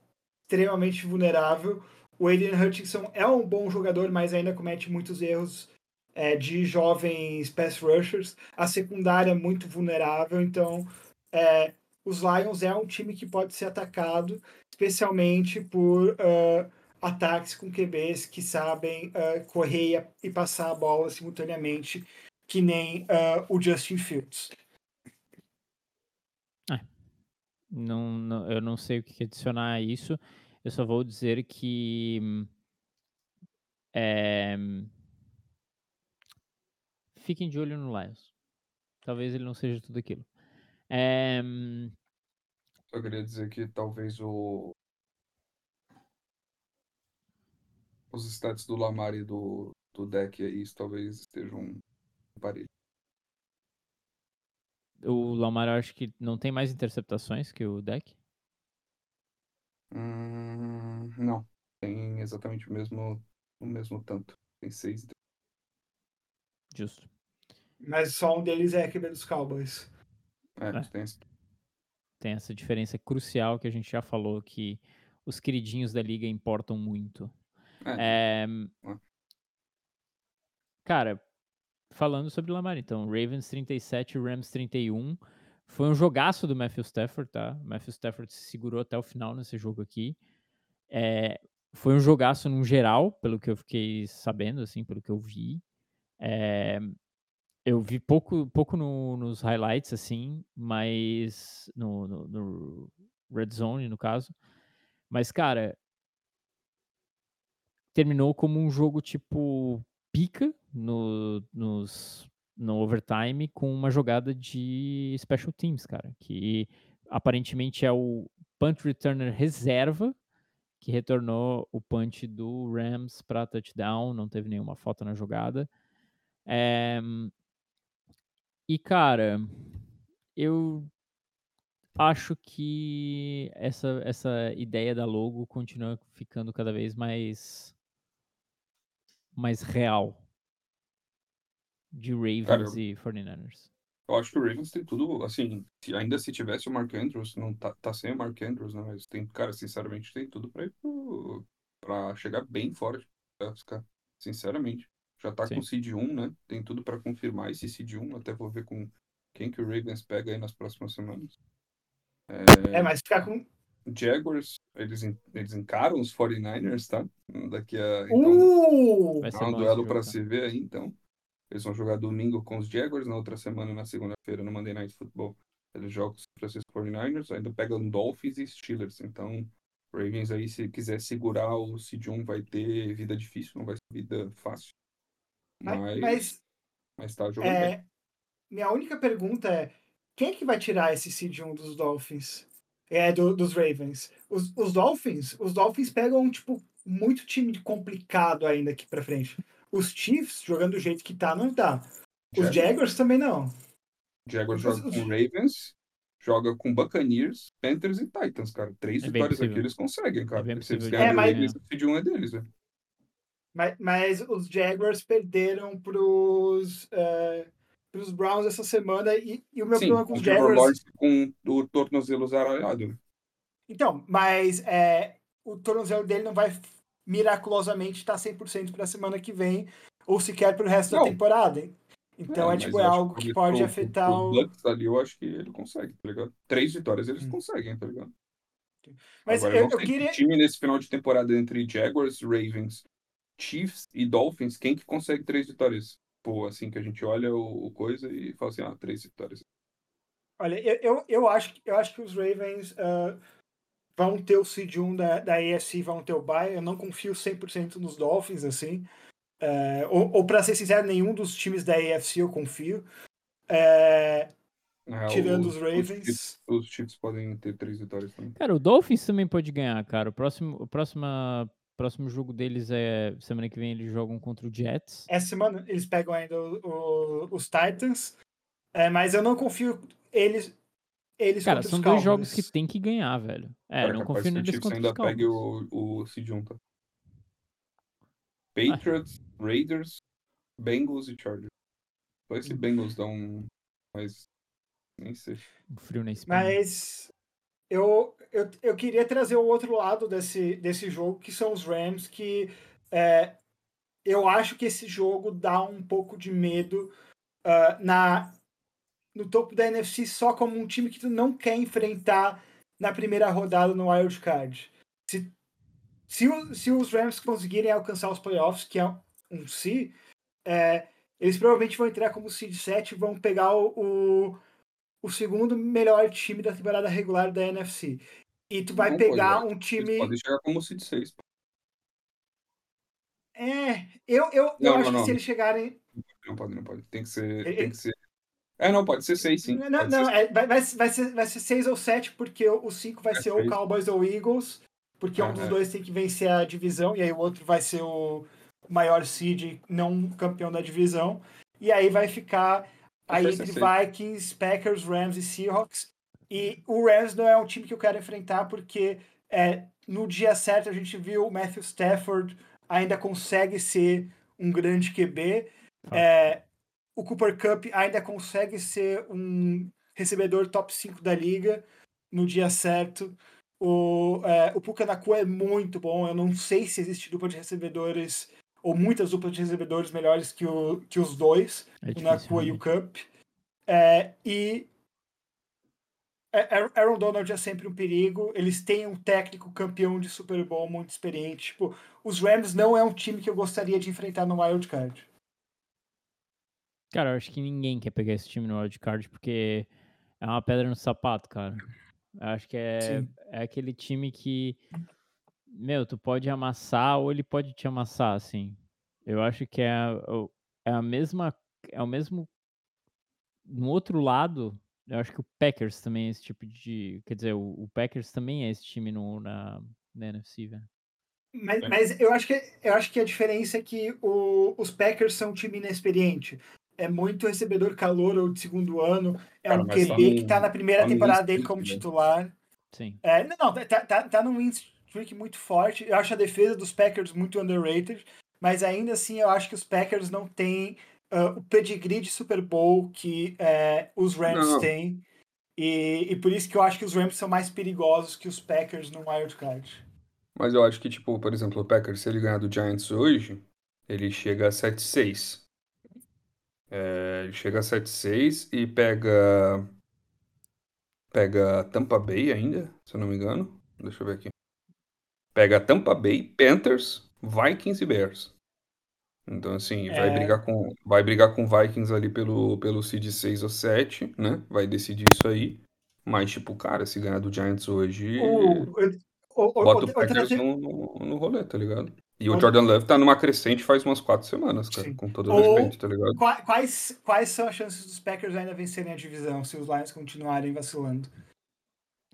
extremamente vulnerável. O Aiden Hutchinson é um bom jogador, mas ainda comete muitos erros é, de jovens pass rushers. A secundária é muito vulnerável, então é, os Lions é um time que pode ser atacado, especialmente por uh, ataques com Q Bs que sabem uh, correr e passar a bola simultaneamente, que nem uh, o Justin Fields. É. Não, não, eu não sei o que adicionar a isso. Eu só vou dizer que é, fiquem de olho no Lions. Talvez ele não seja tudo aquilo. É, eu queria dizer que talvez o, os stats do Lamar e do, do Dak aí talvez estejam parecidos. O Lamar acho que não tem mais interceptações que o Dak. Hum, não, tem exatamente o mesmo, o mesmo tanto. Tem seis. Justo. Mas só um deles é a Q B dos Cowboys. É, é. Tem... tem essa diferença crucial que a gente já falou, que os queridinhos da liga importam muito. É. É... É. Cara, falando sobre o Lamar, então, Ravens trinta e sete, Rams trinta e um. Foi um jogaço do Matthew Stafford, tá? O Matthew Stafford se segurou até o final nesse jogo aqui. É, foi um jogaço num geral, pelo que eu fiquei sabendo, assim, pelo que eu vi. É, eu vi pouco, pouco no, nos highlights, assim, mas... No, no, no Red Zone, no caso. Mas, cara... terminou como um jogo, tipo, pica no, nos... no overtime, com uma jogada de special teams, cara, que aparentemente é o punt returner reserva que retornou o punt do Rams para touchdown, não teve nenhuma falta na jogada. É... E, cara, eu acho que essa, essa ideia da logo continua ficando cada vez mais, mais real. De Ravens Cara, e forty-niners. Eu acho que o Ravens tem tudo, assim, se, ainda se tivesse o Mark Andrews, não tá, tá sem o Mark Andrews, né? Mas tem, cara, sinceramente, tem tudo pra ir pro, pra chegar bem fora de playoffs, cara. Sinceramente. Já tá Sim. com o seed um, né? Tem tudo pra confirmar esse seed um. Até vou ver com quem que o Ravens pega aí nas próximas semanas. É, é mas ficar com... Jaguars, eles, eles encaram os forty-niners, tá? Daqui a... Então, uh! Vai ser um duelo pra se ver aí, então. Eles vão jogar domingo com os Jaguars, na outra semana, na segunda-feira, no Monday Night Football. Eles jogam os San Francisco forty-niners, ainda pegam Dolphins e Steelers. Então, o Ravens aí, se quiser segurar o seed um, vai ter vida difícil, não vai ser vida fácil. Mas, mas, mas tá jogando é, bem. Minha única pergunta é, quem é que vai tirar esse seed um dos Dolphins? É, do, dos Ravens. Os, os Dolphins, os Dolphins pegam, tipo, muito time complicado ainda aqui pra frente. Os Chiefs, jogando do jeito que tá, não tá. Os Jaguars, Jaguars também não. Jaguars joga com Ravens, joga com Buccaneers, Panthers e Titans, cara. Três é vitórias aqui eles conseguem, cara. É Se eles ganharem é, mas... eles, o seed um é deles, velho. Mas, mas os Jaguars perderam pros, é, pros Browns essa semana e, e o meu Sim, problema com os Jaguars... com o tornozelo zaralhado. Então, mas é, o tornozelo dele não vai... miraculosamente tá cem por cento para a semana que vem, ou sequer para o resto não. da temporada. Hein? Então é, é tipo é algo que, que pode pro, afetar pro, o... Bucks ali eu acho que ele consegue, tá ligado? Três vitórias eles hum. conseguem, tá ligado? Mas Agora, eu, eu, eu queria... time nesse final de temporada entre Jaguars, Ravens, Chiefs e Dolphins, quem que consegue três vitórias? Pô, assim que a gente olha o, o coisa e fala assim, ah, três vitórias. Olha, eu, eu, eu, acho, eu acho que os Ravens... Uh... vão ter o seed um da, da A F C, vão ter o bye. Eu não confio cem por cento nos Dolphins, assim. É, ou, ou, pra ser sincero, nenhum dos times da A F C eu confio. É, é, tirando os, os Ravens. Os Chiefs, os Chiefs podem ter três vitórias também. Cara, o Dolphins também pode ganhar, cara. O próximo, o próxima, próximo jogo deles é... Semana que vem eles jogam contra o Jets. Essa semana eles pegam ainda o, o, os Titans. É, mas eu não confio eles... Eles Cara, são dois jogos que tem que ganhar, velho. É, Cara, não confio neles contra os Cowboys. Você ainda pega o, o seed um, tá? Patriots, ah. Raiders, Bengals e Chargers. Só esse Bengals dá um... Mas... Nem sei. Um frio na espinha. Mas... eu, eu, eu queria trazer o outro lado desse, desse jogo, que são os Rams, que é, eu acho que esse jogo dá um pouco de medo uh, na, no topo da N F C, só como um time que tu não quer enfrentar na primeira rodada no Wild Card. Se, se, o, se os Rams conseguirem alcançar os playoffs, que é um si, é, eles provavelmente vão entrar como seed sete e vão pegar o, o, o segundo melhor time da temporada regular da N F C. E tu vai não, pegar pode, um time... Pode chegar como seed seis. É, eu, eu, não, eu não, acho não, que se não. eles chegarem... Não pode, não pode. Tem que ser... Ele... Tem que ser... É, não, pode ser seis, sim. Não, pode não, ser... É, vai, vai, vai ser vai ser seis ou sete, porque o cinco vai é ser seis. Ou Cowboys ou Eagles, porque ah, um dos é. dois tem que vencer a divisão, e aí o outro vai ser o maior seed, não campeão da divisão, e aí vai ficar aí vai entre seis. Vikings, Packers, Rams e Seahawks, e o Rams não é um time que eu quero enfrentar, porque é, no dia certo a gente viu o Matthew Stafford ainda consegue ser um grande Q B, ah. é... O Cooper Kupp ainda consegue ser um recebedor top cinco da liga no dia certo. O, é, o Puka Nacua é muito bom. Eu não sei se existe dupla de recebedores ou muitas duplas de recebedores melhores que, o, que os dois. É difícil, o Nacua, né? E o Kupp. É, e Aaron Donald é sempre um perigo. Eles têm um técnico campeão de Super Bowl muito experiente. Tipo, os Rams não é um time que eu gostaria de enfrentar no Wild Card. Cara, eu acho que ninguém quer pegar esse time no wildcard porque é uma pedra no sapato, cara. Eu acho que é, é aquele time que, meu, tu pode amassar ou ele pode te amassar, assim. Eu acho que é, é a mesma, é o mesmo, no outro lado, eu acho que o Packers também é esse tipo de, quer dizer, o, o Packers também é esse time no, na, na N F C, velho. Mas, mas eu, acho que, eu acho que a diferença é que o, os Packers são um time inexperiente. É muito recebedor calor ou de segundo ano. É cara, um Q B tá no, que tá na primeira tá temporada dele como titular. Sim. É, não, não, tá, tá, tá num win streak muito forte. Eu acho a defesa dos Packers muito underrated. Mas ainda assim, eu acho que os Packers não têm uh, o pedigree de Super Bowl que uh, os Rams não. têm. E, e por isso que eu acho que os Rams são mais perigosos que os Packers no Wild Card. Mas eu acho que, tipo, por exemplo, o Packers, se ele ganhar do Giants hoje, ele chega a sete seis. É, ele chega a sete seis e pega... Pega Tampa Bay ainda, se eu não me engano. Deixa eu ver aqui. Pega Tampa Bay, Panthers, Vikings e Bears. Então, assim, é... vai brigar com vai brigar com Vikings ali pelo, pelo seed seis ou sete, né? Vai decidir isso aí. Mas, tipo, cara, se ganhar do Giants hoje... Uh, eu... O, Bota o, o Packers outra... no, no, no rolê, tá ligado? E o, o Jordan Love tá numa crescente faz umas quatro semanas, cara, sim. Com todo o respeito, tá ligado? Quais, quais são as chances dos Packers ainda vencerem a divisão se os Lions continuarem vacilando?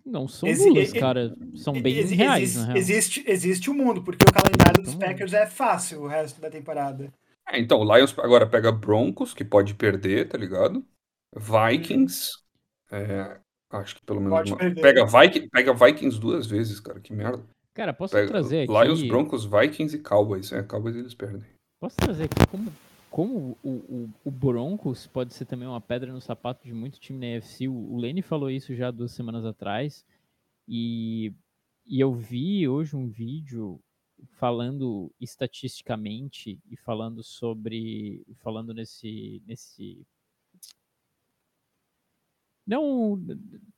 Não são Exi... duas, cara. São bem Exi... reais, existe, na real. Existe, existe o mundo, porque o calendário dos Packers é fácil o resto da temporada. É, então, o Lions agora pega Broncos, que pode perder, tá ligado? Vikings, hum. é... Acho que pelo menos uma... pega, Viking, pega Vikings duas vezes, cara. Que merda. Cara, posso pega trazer aqui... Lions, Broncos, Vikings e Cowboys. É, Cowboys eles perdem. Posso trazer aqui como, como o, o, o Broncos pode ser também uma pedra no sapato de muito time na N F C. O, o Lenny falou isso já duas semanas atrás. E, e eu vi hoje um vídeo falando estatisticamente e falando sobre... Falando nesse... nesse Não,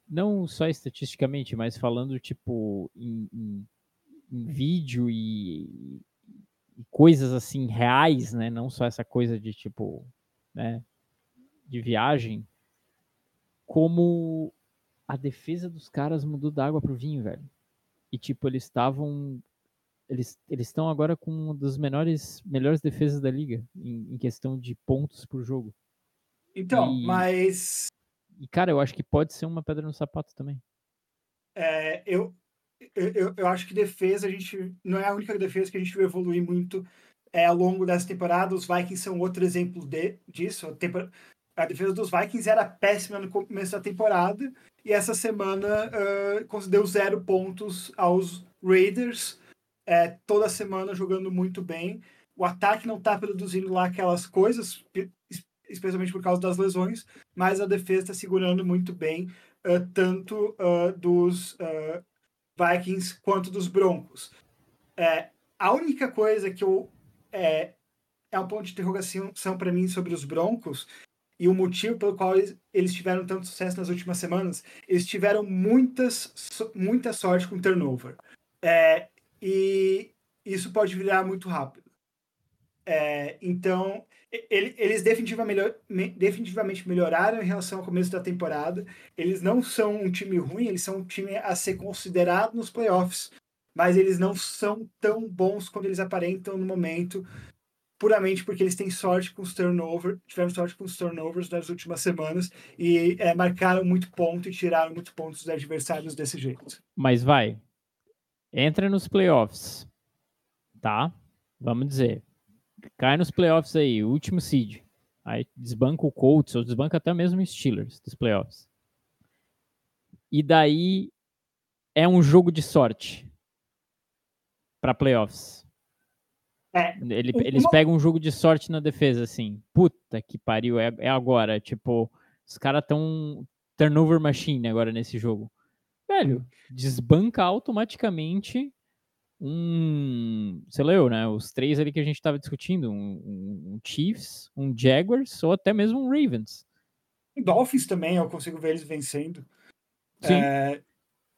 não só estatisticamente, mas falando, tipo, em, em, em vídeo e, e coisas, assim, reais, né? Não só essa coisa de, tipo, né? De viagem. Como a defesa dos caras mudou da água pro vinho, velho. E, tipo, eles estavam... Eles eles estão agora com uma das menores, melhores defesas da liga, em, em questão de pontos por jogo. Então, e... mas... E, cara, eu acho que pode ser uma pedra no sapato também. É, eu, eu, eu acho que defesa, a gente... Não é a única defesa que a gente vai evoluir muito é, ao longo dessa temporada. Os Vikings são outro exemplo de, disso. A, tempor... a defesa dos Vikings era péssima no começo da temporada. E essa semana uh, concedeu zero pontos aos Raiders. É, toda semana jogando muito bem. O ataque não tá produzindo lá aquelas coisas... especialmente por causa das lesões, mas a defesa está segurando muito bem. uh, tanto uh, dos uh, Vikings quanto dos Broncos. É, a única coisa que eu... É, é um ponto de interrogação para mim sobre os Broncos e o motivo pelo qual eles, eles tiveram tanto sucesso nas últimas semanas. Eles tiveram muitas, so, muita sorte com turnover. É, e isso pode virar muito rápido. É, então, ele, eles definitivamente melhoraram em relação ao começo da temporada. Eles não são um time ruim, eles são um time a ser considerado nos playoffs, mas eles não são tão bons quanto eles aparentam no momento, puramente porque eles têm sorte com os turnovers, tiveram sorte com os turnovers nas últimas semanas e é, marcaram muito ponto e tiraram muito pontos dos adversários desse jeito. Mas vai, entra nos playoffs, tá? Vamos dizer, cai nos playoffs aí, último seed, aí desbanca o Colts ou desbanca até mesmo o Steelers dos playoffs. E daí é um jogo de sorte para playoffs. É, Ele, eles uma... pegam um jogo de sorte na defesa, assim. Puta que pariu, é, é agora. Tipo, os caras estão turnover machine agora nesse jogo. Velho, desbanca automaticamente um... Você leu, né? Os três ali que a gente tava discutindo. Um, um, um Chiefs, um Jaguars ou até mesmo um Ravens. E Dolphins também, eu consigo ver eles vencendo. Sim. É...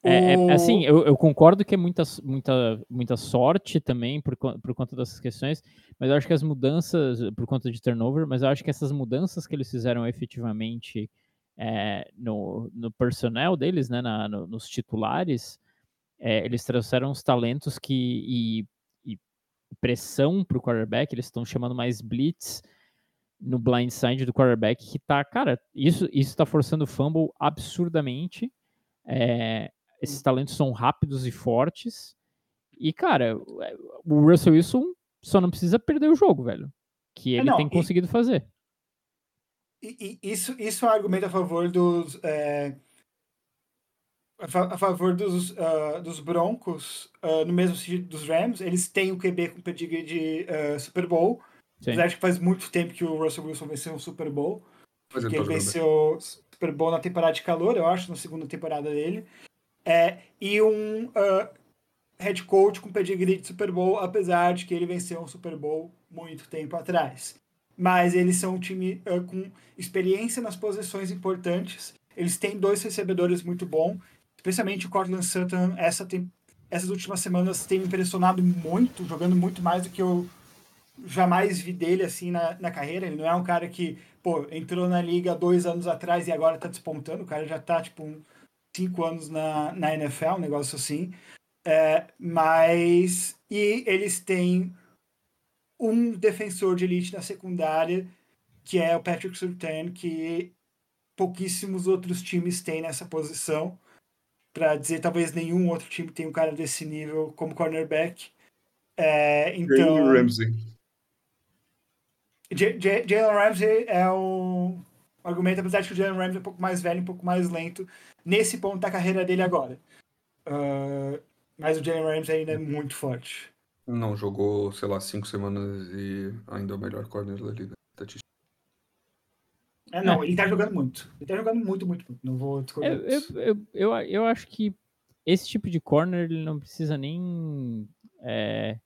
É, é, assim, eu, eu concordo que é muita, muita, muita sorte também por, por conta dessas questões, mas eu acho que as mudanças, por conta de turnover, mas eu acho que essas mudanças que eles fizeram efetivamente é, no, no personnel deles, né, na, no, nos titulares, é, eles trouxeram os talentos que, e, e pressão pro quarterback, eles estão chamando mais blitz no blindside do quarterback, que tá, cara, isso, isso tá forçando o fumble absurdamente, é... Esses talentos são rápidos e fortes. E, cara, o Russell Wilson só não precisa perder o jogo, velho. Que ele não, tem e, conseguido fazer. E, e isso, isso é um argumento a favor dos... É, a favor dos, uh, dos Broncos, uh, no mesmo sentido dos Rams. Eles têm o Q B com pedigree de uh, Super Bowl. Sim. Apesar de que faz muito tempo que o Russell Wilson venceu um Super Bowl. Pois porque ele venceu o Super Bowl na temporada de calor, eu acho, na segunda temporada dele. É, e um uh, head coach com pedigree de Super Bowl, apesar de que ele venceu um Super Bowl muito tempo atrás. Mas eles são um time uh, com experiência nas posições importantes. Eles têm dois recebedores muito bons, especialmente o Cortland Sutton. Essa tem, essas últimas semanas tem me impressionado muito, jogando muito mais do que eu jamais vi dele assim na, na carreira. Ele não é um cara que pô, entrou na liga dois anos atrás e agora tá despontando. O cara já tá tipo um cinco anos na, na N F L, um negócio assim, é, mas, e eles têm um defensor de elite na secundária, que é o Patrick Surtain, que pouquíssimos outros times têm nessa posição, para dizer, talvez nenhum outro time tenha um cara desse nível como cornerback, é, então... Jalen Ramsey. J- J- Jalen Ramsey é o... argumento, apesar de que o Jalen Ramsey é um pouco mais velho, um pouco mais lento, nesse ponto da carreira dele agora. Uh, mas o Jalen Ramsey ainda é muito forte. Não, jogou, sei lá, cinco semanas e ainda é o melhor corner da liga. É, não, é. Ele tá jogando muito. Ele tá jogando muito, muito, muito. Não vou discordar. Eu, eu, eu, eu, eu acho que esse tipo de corner, ele não precisa nem... É...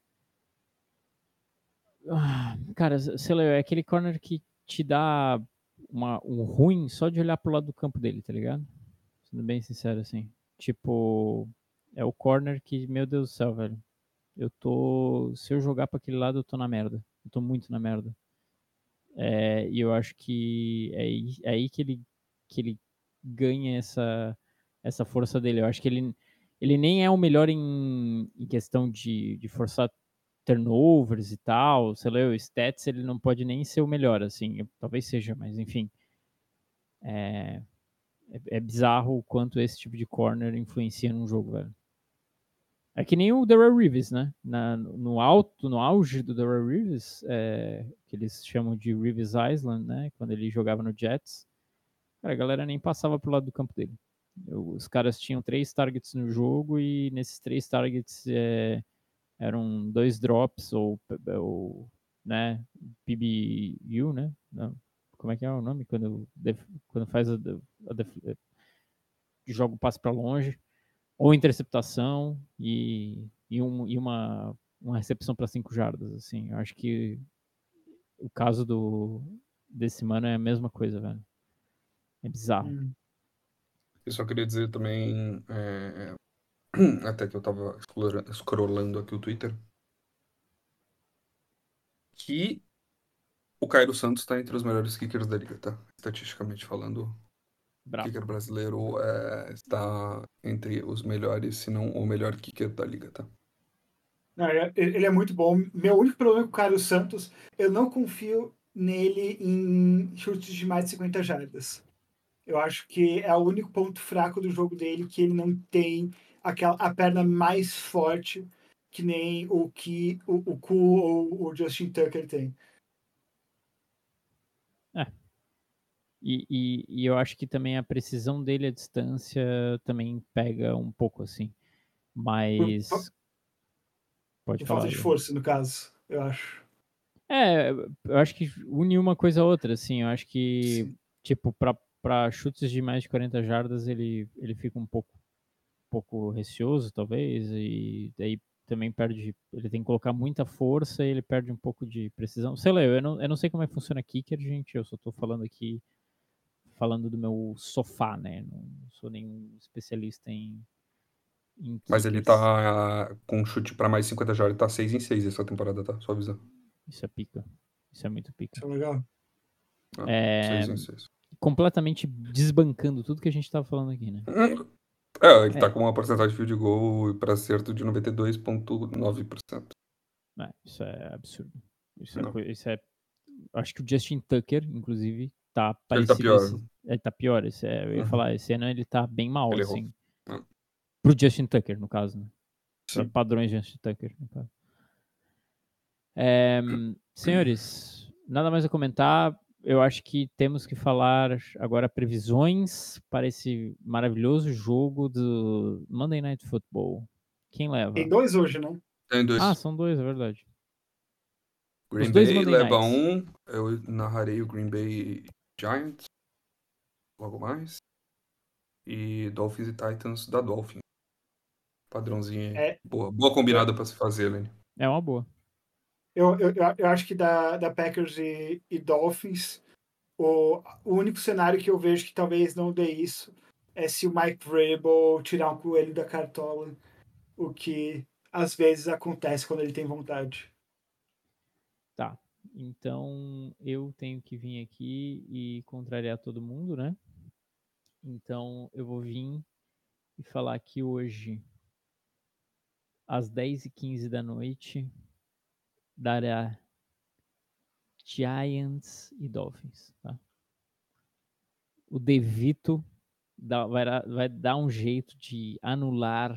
Ah, cara, sei lá, é aquele corner que te dá... Uma, um ruim só de olhar pro lado do campo dele, tá ligado? Sendo bem sincero, assim. Tipo, é o corner que, meu Deus do céu, velho. Eu tô... Se eu jogar pra aquele lado, eu tô na merda. Eu tô muito na merda. É, e eu acho que é aí, é aí que, ele, que ele ganha essa, essa força dele. Eu acho que ele, ele nem é o melhor em, em questão de, de forçar turnovers e tal, sei lá, o stats ele não pode nem ser o melhor, assim, talvez seja, mas enfim, é, é bizarro o quanto esse tipo de corner influencia num jogo, velho. É que nem o Darrell Reeves, né, Na, no alto, no auge do Darrell Reeves, é, que eles chamam de Reeves Island, né, quando ele jogava no Jets, cara, a galera nem passava pro lado do campo dele. Eu, os caras tinham três targets no jogo e nesses três targets, é, eram dois drops, ou, ou né, P B U, né? Não, como é que é o nome? Quando, def, quando faz a, a, def, joga o passe para longe, ou interceptação e, e, um, e uma, uma recepção para cinco jardas. Assim. Eu acho que o caso do, desse mano é a mesma coisa, velho. É bizarro. Eu só queria dizer também, é, até que eu tava scrollando aqui o Twitter, que o Cairo Santos tá entre os melhores kickers da liga, tá? Estatisticamente falando, bravo. O kicker brasileiro é, está entre os melhores, se não o melhor kicker da liga, tá? Não, ele é muito bom. Meu único problema com o Cairo Santos, eu não confio nele em chutes de mais de cinquenta jardas. Eu acho que é o único ponto fraco do jogo dele, que ele não tem aquela, a perna mais forte que nem o que o, o Ku ou o Justin Tucker tem. É. E, e, e eu acho que também a precisão dele à distância também pega um pouco assim. Mas... Por, pode falar. Falta de força, no caso, eu acho. É, eu acho que une uma coisa a outra, assim. Eu acho que, sim, tipo, pra... para chutes de mais de quarenta jardas, ele, ele fica um pouco, um pouco receoso, talvez, e daí também perde, ele tem que colocar muita força e ele perde um pouco de precisão. Sei lá, eu não, eu não sei como é que funciona kicker, gente, eu só tô falando aqui, falando do meu sofá, né, não sou nenhum especialista em... em mas ele tá com chute para mais de cinquenta jardas, tá seis em seis essa temporada, tá? Só avisando. Isso é pica, isso é muito pica. Isso é legal. É... seis em seis. Completamente desbancando tudo que a gente tava falando aqui, né? É, ele tá é. com uma porcentagem de field goal para acerto de noventa e dois vírgula nove por cento. É, isso é absurdo. Isso é, isso é... Acho que o Justin Tucker, inclusive, tá parecido... Ele tá pior. Esse... Ele tá pior, esse é... eu ia uhum. falar, esse ano ele tá bem mal, ele assim. Errou. Pro Justin Tucker, no caso, né? Pra padrões de Justin Tucker, no caso. É... Senhores, nada mais a comentar. Eu acho que temos que falar agora previsões para esse maravilhoso jogo do Monday Night Football. Quem leva? Tem dois hoje, né? Tem dois. Ah, são dois, é verdade. Green Os dois Bay Monday leva Nights. um. Eu narrarei o Green Bay Giants logo mais. E Dolphins e Titans da Dolphin. Padrãozinho. É. Boa, boa combinada é. para se fazer, Lenny. É uma boa. Eu, eu, eu acho que da, da Packers e, e Dolphins, o, o único cenário que eu vejo que talvez não dê isso é se o Mike Vrabel tirar um coelho da cartola, o que às vezes acontece quando ele tem vontade. Tá, então eu tenho que vir aqui e contrariar todo mundo, né? Então eu vou vir e falar que hoje, às dez e quinze da noite... dará Giants e Dolphins, tá? O DeVito dá, vai, vai dar um jeito de anular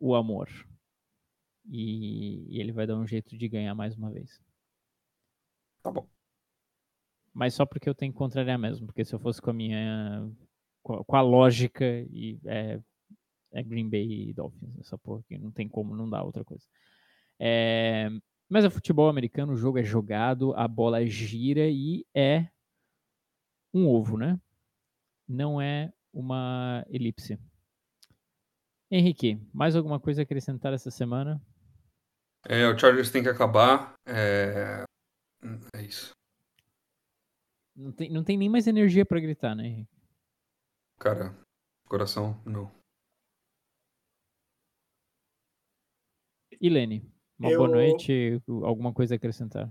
o amor e, e ele vai dar um jeito de ganhar mais uma vez. Tá bom. Mas só porque eu tenho que contrariar mesmo, porque se eu fosse com a minha com a lógica e é, é Green Bay e Dolphins essa porra aqui, não tem como não dar outra coisa. É, mas é futebol americano, o jogo é jogado, a bola gira e é um ovo, né? Não é uma elipse. Henrique, mais alguma coisa a acrescentar essa semana? É, o Chargers tem que acabar. É, é isso. Não tem, não tem nem mais energia pra gritar, né, Henrique? Cara, coração, não. Ilene, uma eu... boa noite, alguma coisa a acrescentar?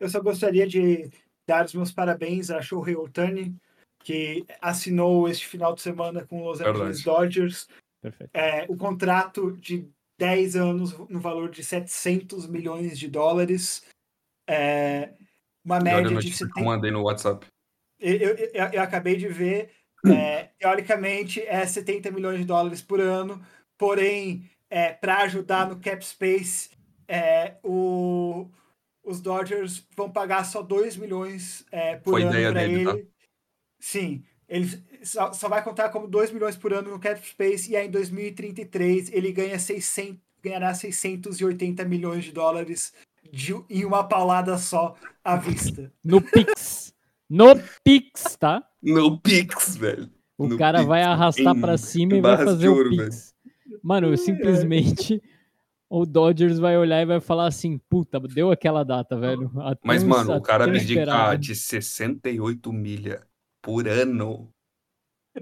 Eu só gostaria de dar os meus parabéns a Shohei Ohtani, que assinou este final de semana com os Los Angeles Dodgers. Perfeito. É, o contrato de dez anos no valor de setecentos milhões de dólares. É, uma média de... setenta... que eu mandei no WhatsApp. Eu, eu, eu, eu acabei de ver. É, teoricamente, é setenta milhões de dólares por ano, porém... É, para ajudar no cap space, é, o, os Dodgers vão pagar só dois milhões é, por Foi ano para ele. Tá? Sim, ele só, só vai contar como dois milhões por ano no cap space e aí em dois mil e trinta e três ele ganha seiscentos, ganhará seiscentos e oitenta milhões de dólares de, em uma paulada só à vista. No Pix. No Pix, tá? No Pix, velho. O no cara pix, vai arrastar em... pra cima e vai fazer ouro, o pix. Velho. Mano, eu simplesmente... O Dodgers vai olhar e vai falar assim, puta, deu aquela data, velho. Até Mas, uns, mano, o cara dedicar de sessenta e oito milha por ano.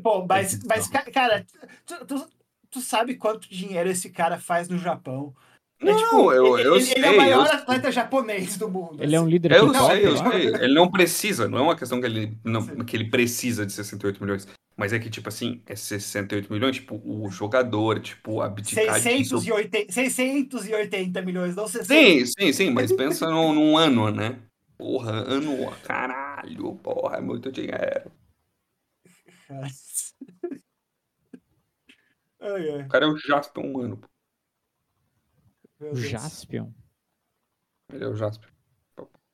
Bom, mas, mas cara, tu, tu, tu sabe quanto dinheiro esse cara faz no Japão? Não, é, tipo, eu, eu ele, sei. Ele é o maior eu... atleta japonês do mundo. Ele assim. é um líder. Eu sei, top, eu lá. sei. Ele não precisa, não é uma questão que ele, não, que ele precisa de sessenta e oito milhões. Mas é que, tipo assim, é sessenta e oito milhões, tipo, o jogador, tipo, abdicar... seiscentos e oitenta, seiscentos e oitenta milhões, não sessenta. Sim, sim, sim, mas pensa num, num ano, né? Porra, ano, caralho, porra, é muito dinheiro. O cara é o Jaspion, mano. O Jaspion? Ele é o Jaspion.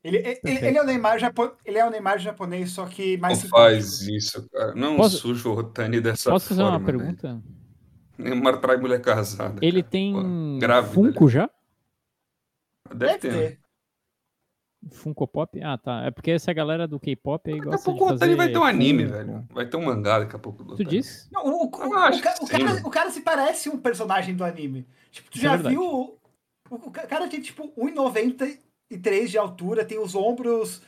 Ele, ele, ele, é o Neymar japo... ele é o Neymar japonês, só que mais... Não faz isso, cara. Não posso... suja o Otani dessa posso forma. Posso fazer uma pergunta? Né? Neymar trai mulher casada. Ele cara. tem Pô, Funko dele. já? Deve, Deve ter. ter. Funko Pop? Ah, tá. É porque essa galera do K-pop aí daqui gosta de fazer... Daqui a pouco o Otani vai ter um anime, Funko. velho. Vai ter um mangá daqui a pouco. Do tu disse? Não, o, o, o, acho ca, o, cara, o cara se parece um personagem do anime. Tipo, tu isso já é viu... O, o cara tem, tipo, um metro e noventa... e três de altura, tem os ombros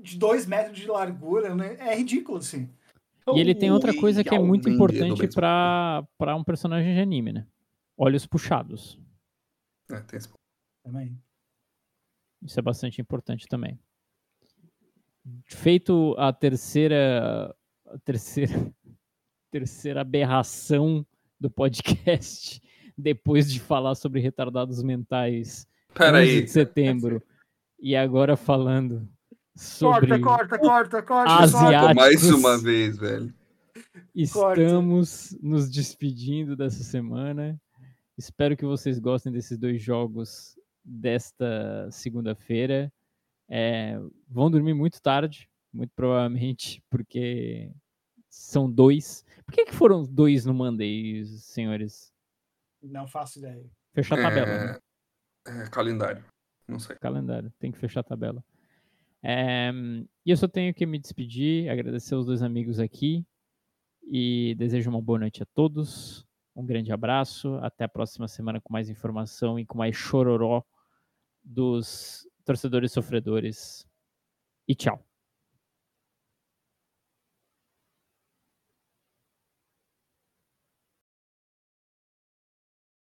de dois metros de largura, né? É ridículo, assim. E ele tem outra coisa que é muito importante pra, pra um personagem de anime, né? Olhos puxados. É, tem esse... também. Isso é bastante importante também. Feito a terceira a terceira terceira aberração do podcast, depois de falar sobre retardados mentais Peraí. de setembro. E agora falando sobre... Corta, corta, corta, corta. Asiáticos. Mais uma vez, velho. Estamos corta. nos despedindo dessa semana. Espero que vocês gostem desses dois jogos desta segunda-feira. É, vão dormir muito tarde, muito provavelmente, porque são dois. Por que, que foram dois no Monday, senhores? Não faço ideia. Fechar a tabela, é... né? É, calendário, não sei. Calendário, tem que fechar a tabela. É, e eu só tenho que me despedir, agradecer aos dois amigos aqui e desejo uma boa noite a todos. Um grande abraço, até a próxima semana com mais informação e com mais chororó dos torcedores sofredores. E tchau.